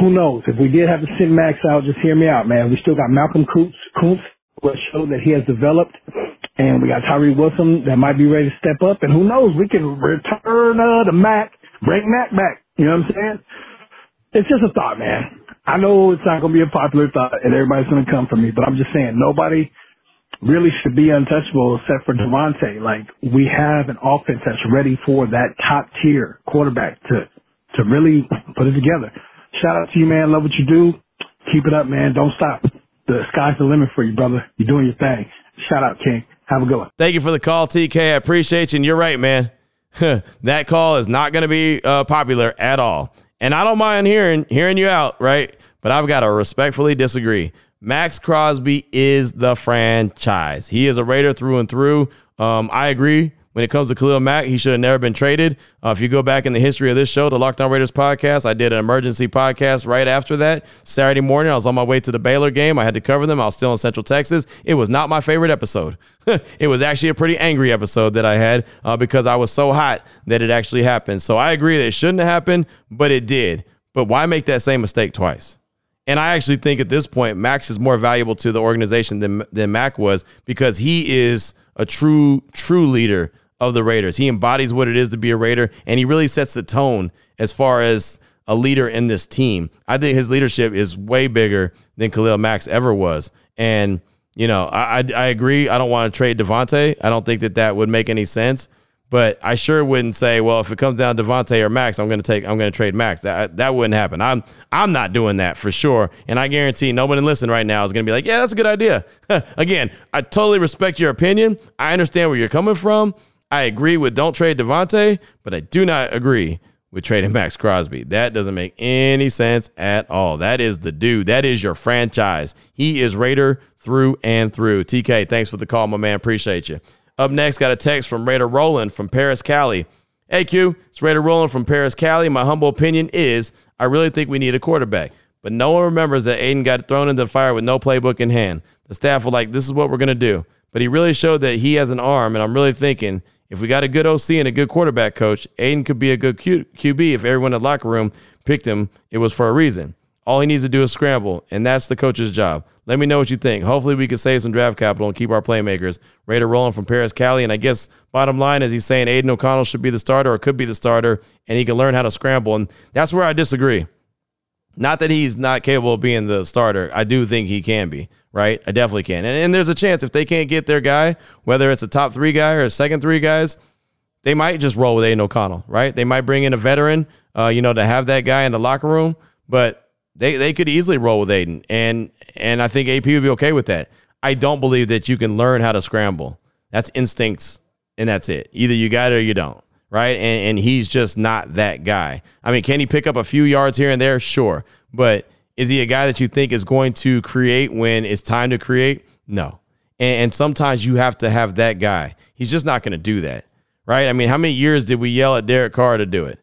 Who knows? If we did have to send Max out, just hear me out, man. We still got Malcolm Kuntz, who showed that he has developed, and we got Tyree Wilson that might be ready to step up. And who knows? We can return to Mac, bring Mac back. You know what I'm saying? It's just a thought, man. I know it's not going to be a popular thought, and everybody's going to come for me, but I'm just saying nobody really should be untouchable except for Devante. Like, we have an offense that's ready for that top tier quarterback to really put it together. Shout out to you, man. Love what you do. Keep it up, man. Don't stop. The sky's the limit for you, brother. You're doing your thing. Shout out, King. Have a good one. Thank you for the call, TK. I appreciate you. And you're right, man. That call is not going to be popular at all. And I don't mind hearing you out, right? But I've got to respectfully disagree. Max Crosby is the franchise. He is a Raider through and through. I agree. When it comes to Khalil Mack, he should have never been traded. If you go back in the history of this show, the Locked On Raiders podcast, I did an emergency podcast right after that. Saturday morning, I was on my way to the Baylor game. I had to cover them. I was still in Central Texas. It was not my favorite episode. It was actually a pretty angry episode that I had because I was so hot that it actually happened. So I agree that it shouldn't have happened, but it did. But why make that same mistake twice? And I actually think at this point, Max is more valuable to the organization than Mack was, because he is a true leader of the Raiders. He embodies what it is to be a Raider, and he really sets the tone as far as a leader in this team. I think his leadership is way bigger than Khalil Mack ever was. And, you know, I agree. I don't want to trade Devante. I don't think that would make any sense. But I sure wouldn't say, well, if it comes down to Devante or Max, I'm going to trade Max. That wouldn't happen. I'm not doing that for sure. And I guarantee nobody listening right now is going to be like, yeah, that's a good idea. Again, I totally respect your opinion. I understand where you're coming from. I agree with don't trade Devante, but I do not agree with trading Max Crosby. That doesn't make any sense at all. That is the dude. That is your franchise. He is Raider through and through. TK, thanks for the call, my man. Appreciate you. Up next, got a text from Raider Roland from Paris, Cali. Hey, Q, it's Raider Roland from Paris, Cali. My humble opinion is I really think we need a quarterback, but no one remembers that Aiden got thrown into the fire with no playbook in hand. The staff were like, this is what we're going to do. But he really showed that he has an arm, and I'm really thinking if we got a good OC and a good quarterback coach, Aiden could be a good QB if everyone in the locker room picked him. It was for a reason. All he needs to do is scramble, and that's the coach's job. Let me know what you think. Hopefully we can save some draft capital and keep our playmakers. Raider Roland from Paris, Cali. And I guess bottom line is he's saying Aiden O'Connell should be the starter or could be the starter, and he can learn how to scramble. And that's where I disagree. Not that he's not capable of being the starter. I do think he can be, right? I definitely can. And there's a chance if they can't get their guy, whether it's a top three guy or a second three guys, they might just roll with Aiden O'Connell, right? They might bring in a veteran, to have that guy in the locker room. But They could easily roll with Aiden, and I think AP would be okay with that. I don't believe that you can learn how to scramble. That's instincts, and that's it. Either you got it or you don't, right? And he's just not that guy. I mean, can he pick up a few yards here and there? Sure. But is he a guy that you think is going to create when it's time to create? No. And sometimes you have to have that guy. He's just not going to do that, right? I mean, how many years did we yell at Derek Carr to do it?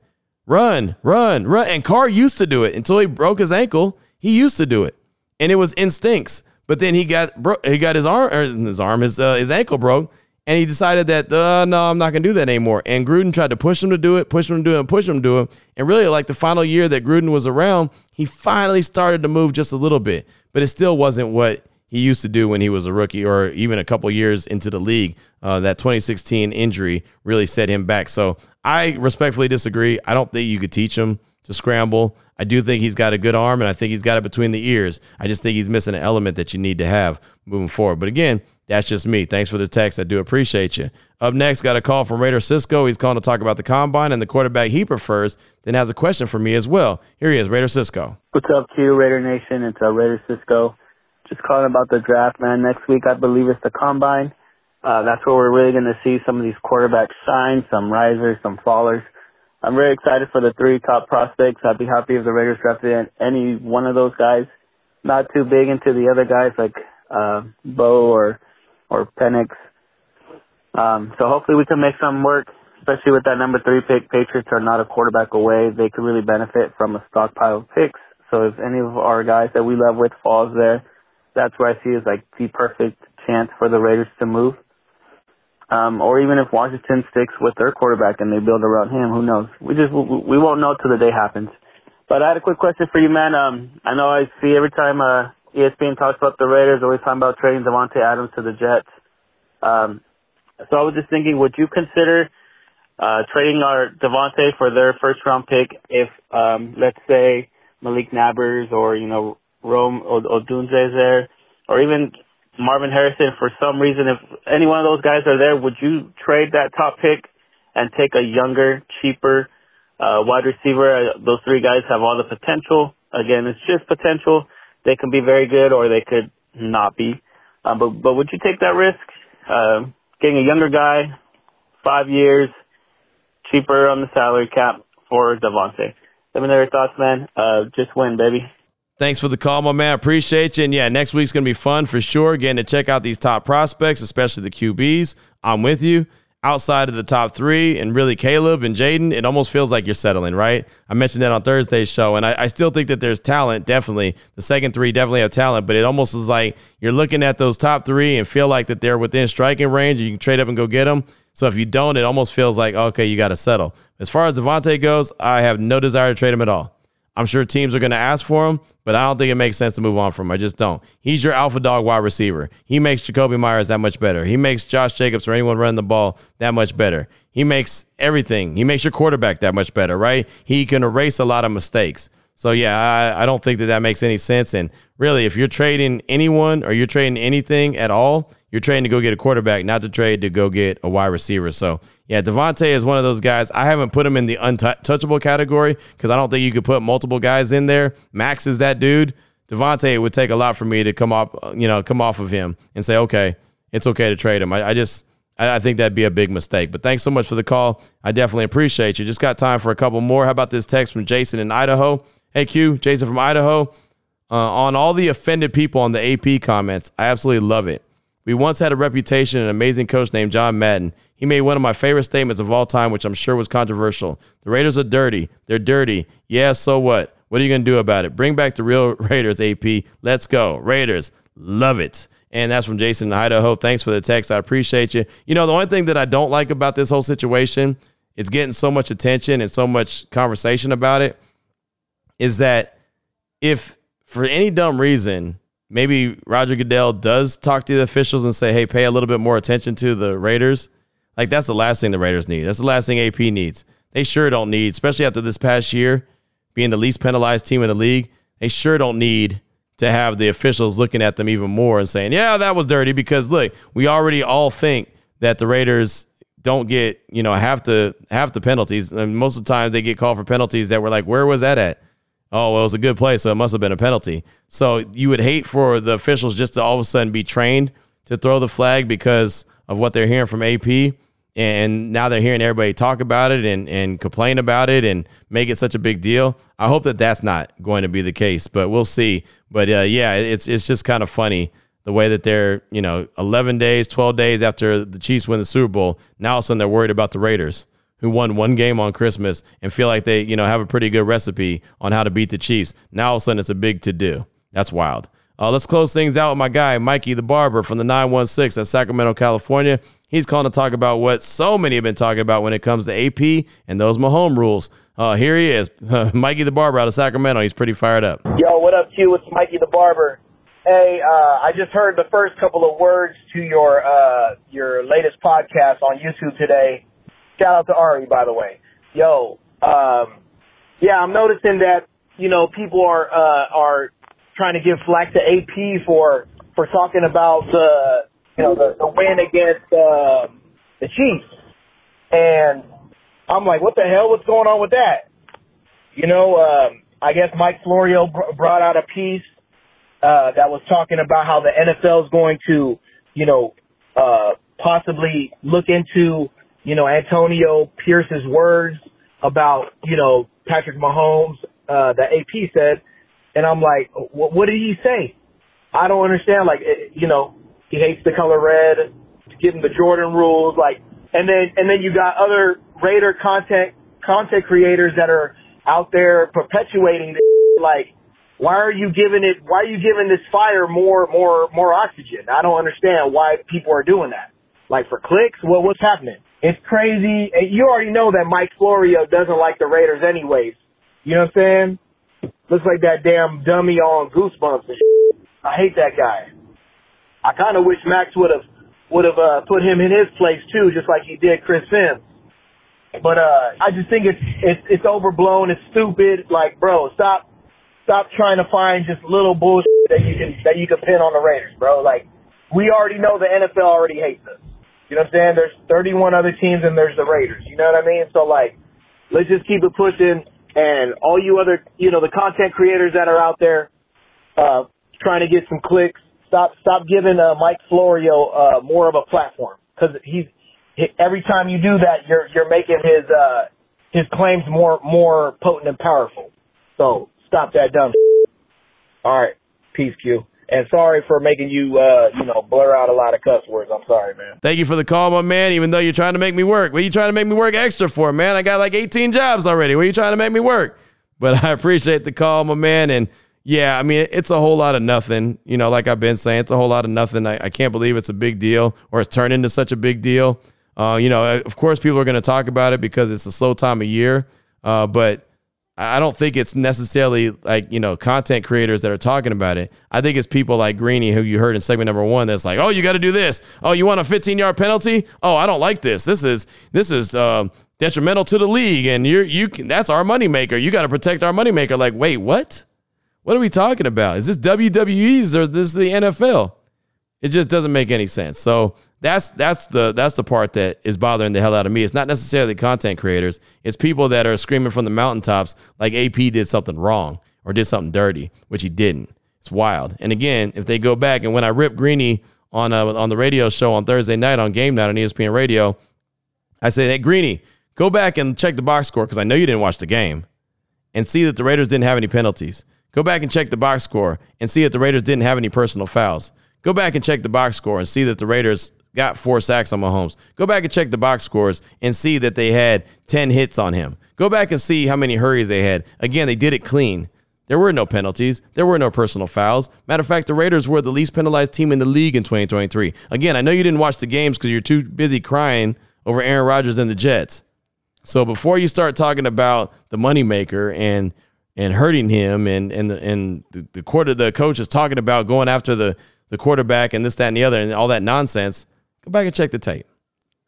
Run. And Carr used to do it until he broke his ankle. He used to do it, and it was instincts. But then he got his ankle broke, and he decided that, no, I'm not going to do that anymore. And Gruden tried to push him to do it. And really, like the final year that Gruden was around, he finally started to move just a little bit, but it still wasn't what he used to do when he was a rookie or even a couple years into the league. That 2016 injury really set him back. So I respectfully disagree. I don't think you could teach him to scramble. I do think he's got a good arm, and I think he's got it between the ears. I just think he's missing an element that you need to have moving forward. But again, that's just me. Thanks for the text. I do appreciate you. Up next, got a call from Raider Cisco. He's calling to talk about the Combine and the quarterback he prefers, then has a question for me as well. Here he is, Raider Cisco. What's up, Q, Raider Nation? It's Raider Cisco. Just calling about the draft, man. Next week, I believe it's the Combine. That's where we're really going to see some of these quarterbacks shine, some risers, some fallers. I'm very excited for the three top prospects. I'd be happy if the Raiders drafted any one of those guys. Not too big into the other guys like Bo or Penix. So hopefully we can make some work, especially with that number 3 pick. Patriots are not a quarterback away. They could really benefit from a stockpile of picks. So if any of our guys that we love with falls there, that's where I see is like the perfect chance for the Raiders to move. Or even if Washington sticks with their quarterback and they build around him, who knows? We won't know till the day happens. But I had a quick question for you, man. I know I see every time ESPN talks about the Raiders, always talking about trading Devante Adams to the Jets. So I was just thinking, would you consider trading our Devante for their first-round pick if, let's say, Malik Nabers or Rome Odunze is there, or even Marvin Harrison, for some reason, if any one of those guys are there, would you trade that top pick and take a younger, cheaper wide receiver? Those three guys have all the potential. Again, it's just potential. They can be very good or they could not be. But would you take that risk? Getting a younger guy, 5 years, cheaper on the salary cap for Devante. Let me know your thoughts, man. Just win, baby. Thanks for the call, my man. Appreciate you. And, yeah, next week's going to be fun for sure. Getting to check out these top prospects, especially the QBs. I'm with you. Outside of the top three and really Caleb and Jaden, it almost feels like you're settling, right? I mentioned that on Thursday's show, and I still think that there's talent, definitely. The second three definitely have talent, but it almost is like you're looking at those top three and feel like that they're within striking range and you can trade up and go get them. So if you don't, it almost feels like, okay, you got to settle. As far as Devante goes, I have no desire to trade him at all. I'm sure teams are going to ask for him, but I don't think it makes sense to move on from him. I just don't. He's your alpha dog wide receiver. He makes Jacoby Myers that much better. He makes Josh Jacobs or anyone running the ball that much better. He makes everything. He makes your quarterback that much better, right? He can erase a lot of mistakes. So, yeah, I don't think that that makes any sense. And really, if you're trading anyone or you're trading anything at all, you're trading to go get a quarterback, not to trade to go get a wide receiver. So, yeah, Devante is one of those guys. I haven't put him in the untouchable category because I don't think you could put multiple guys in there. Max is that dude. Devante would take a lot for me to come off of him and say, okay, it's okay to trade him. I think that'd be a big mistake. But thanks so much for the call. I definitely appreciate you. Just got time for a couple more. How about this text from Jason in Idaho? Hey, Q, Jason from Idaho. On all the offended people on the AP comments, I absolutely love it. We once had a reputation, an amazing coach named John Madden. He made one of my favorite statements of all time, which I'm sure was controversial. The Raiders are dirty. They're dirty. Yeah, so what? What are you going to do about it? Bring back the real Raiders, AP. Let's go. Raiders, love it. And that's from Jason in Idaho. Thanks for the text. I appreciate you. You know, the only thing that I don't like about this whole situation is getting so much attention and so much conversation about it is that if for any dumb reason, maybe Roger Goodell does talk to the officials and say, hey, pay a little bit more attention to the Raiders. Like, that's the last thing the Raiders need. That's the last thing AP needs. They sure don't need, especially after this past year, being the least penalized team in the league, they sure don't need to have the officials looking at them even more and saying, yeah, that was dirty because, look, we already all think that the Raiders don't get, half the penalties. And most of the time they get called for penalties that we're like, where was that at? Oh, well, it was a good play, so it must have been a penalty. So you would hate for the officials just to all of a sudden be trained to throw the flag because of what they're hearing from AP. And now they're hearing everybody talk about it and complain about it and make it such a big deal. I hope that that's not going to be the case, but we'll see. But, yeah, it's just kind of funny the way that they're, 11 days, 12 days after the Chiefs win the Super Bowl, now all of a sudden they're worried about the Raiders, who won one game on Christmas and feel like they, have a pretty good recipe on how to beat the Chiefs. Now all of a sudden it's a big to-do. That's wild. Let's close things out with my guy, Mikey the Barber from the 916 at Sacramento, California. He's calling to talk about what so many have been talking about when it comes to AP and those Mahomes rules. Here he is, Mikey the Barber out of Sacramento. He's pretty fired up. Yo, what up, Q? It's Mikey the Barber. Hey, I just heard the first couple of words to your latest podcast on YouTube today. Shout out to Ari, by the way. Yo, yeah, I'm noticing that, people are trying to give flack to AP for talking about the win against the Chiefs. And I'm like, what the hell? What's going on with that? I guess Mike Florio brought out a piece that was talking about how the NFL is going to, possibly look into Antonio Pierce's words about, Patrick Mahomes, that AP said. And I'm like, what did he say? I don't understand. Like, he hates the color red, give him the Jordan rules. Like, and then you got other Raider content creators that are out there perpetuating this. Like, why are you giving this fire more oxygen? I don't understand why people are doing that. Like, for clicks? Well, what's happening? It's crazy. And you already know that Mike Florio doesn't like the Raiders anyways. You know what I'm saying? Looks like that damn dummy on Goosebumps and shit. I hate that guy. I kind of wish Max would have put him in his place too, just like he did Chris Sims. But I just think it's overblown. It's stupid. Like, bro, stop trying to find just little bullshit that you can pin on the Raiders, bro. Like, we already know the NFL already hates us. You know what I'm saying? There's 31 other teams and there's the Raiders. You know what I mean? So, like, let's just keep it pushing. And all you other, you know, the content creators that are out there trying to get some clicks, stop giving Mike Florio more of a platform, because every time you do that, you're making his claims more potent and powerful. So stop that dumb shit. All right, peace, Q. And sorry for making you, blur out a lot of cuss words. I'm sorry, man. Thank you for the call, my man, even though you're trying to make me work. What are you trying to make me work extra for, man? I got like 18 jobs already. What are you trying to make me work? But I appreciate the call, my man. And, yeah, I mean, it's a whole lot of nothing. You know, like I've been saying, it's a whole lot of nothing. I can't believe it's a big deal, or it's turned into such a big deal. Of course, people are going to talk about it because it's a slow time of year. But I don't think it's necessarily like, content creators that are talking about it. I think it's people like Greeny, who you heard in segment number 1, that's like, oh, you got to do this. Oh, you want a 15-yard penalty? Oh, I don't like this. This is detrimental to the league, and that's our moneymaker. You got to protect our moneymaker. Like, wait, what? What are we talking about? Is this WWE's or this is the NFL? It just doesn't make any sense. So that's the part that is bothering the hell out of me. It's not necessarily content creators. It's people that are screaming from the mountaintops like AP did something wrong or did something dirty, which he didn't. It's wild. And again, if they go back, and when I ripped Greeny on the radio show on Thursday night on Game Night on ESPN Radio, I said, hey, Greeny, go back and check the box score, because I know you didn't watch the game, and see that the Raiders didn't have any penalties. Go back and check the box score and see that the Raiders didn't have any personal fouls. Go back and check the box score and see that the Raiders got 4 sacks on Mahomes. Go back and check the box scores and see that they had 10 hits on him. Go back and see how many hurries they had. Again, they did it clean. There were no penalties. There were no personal fouls. Matter of fact, the Raiders were the least penalized team in the league in 2023. Again, I know you didn't watch the games because you're too busy crying over Aaron Rodgers and the Jets. So before you start talking about the moneymaker and hurting him, and the coach is talking about going after the quarterback and this, that, and the other, and all that nonsense, go back and check the tape.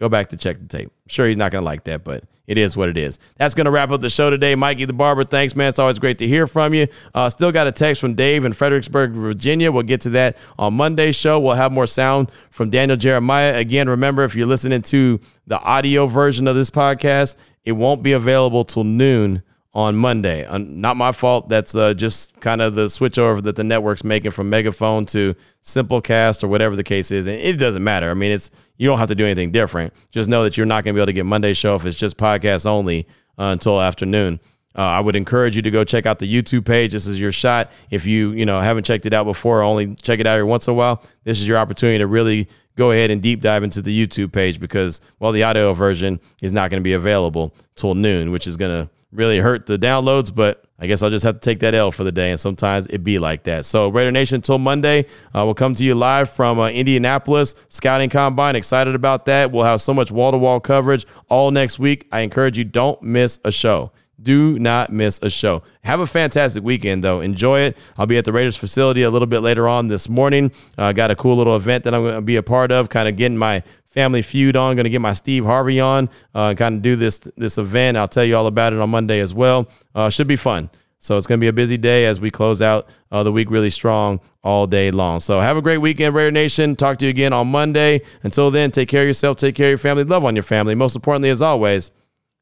I'm sure he's not going to like that, but it is what it is. That's going to wrap up the show today. Mikey the Barber, thanks, man. It's always great to hear from you. Still got a text from Dave in Fredericksburg, Virginia. We'll get to that on Monday's show. We'll have more sound from Daniel Jeremiah. Again, remember, if you're listening to the audio version of this podcast, it won't be available till noon on Monday. Not my fault. That's just kind of the switchover that the network's making from Megaphone to Simplecast or whatever the case is. And it doesn't matter. I mean, you don't have to do anything different. Just know that you're not going to be able to get Monday's show if it's just podcast only until afternoon. I would encourage you to go check out the YouTube page. This is your shot. If you haven't checked it out before, only check it out every once in a while, this is your opportunity to really go ahead and deep dive into the YouTube page, because, well, the audio version is not going to be available till noon, which is going to really hurt the downloads, but I guess I'll just have to take that L for the day, and sometimes it be like that. So, Raider Nation, until Monday, we'll come to you live from Indianapolis, Scouting Combine. Excited about that. We'll have so much wall-to-wall coverage all next week. I encourage you, don't miss a show. Do not miss a show. Have a fantastic weekend, though. Enjoy it. I'll be at the Raiders facility a little bit later on this morning. I got a cool little event that I'm going to be a part of, kind of getting my Family Feud on, going to get my Steve Harvey on, kind of do this event. I'll tell you all about it on Monday as well. Should be fun. So it's going to be a busy day as we close out the week really strong all day long. So have a great weekend, Raider Nation. Talk to you again on Monday. Until then, take care of yourself, take care of your family, love on your family. Most importantly, as always,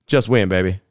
just win, baby.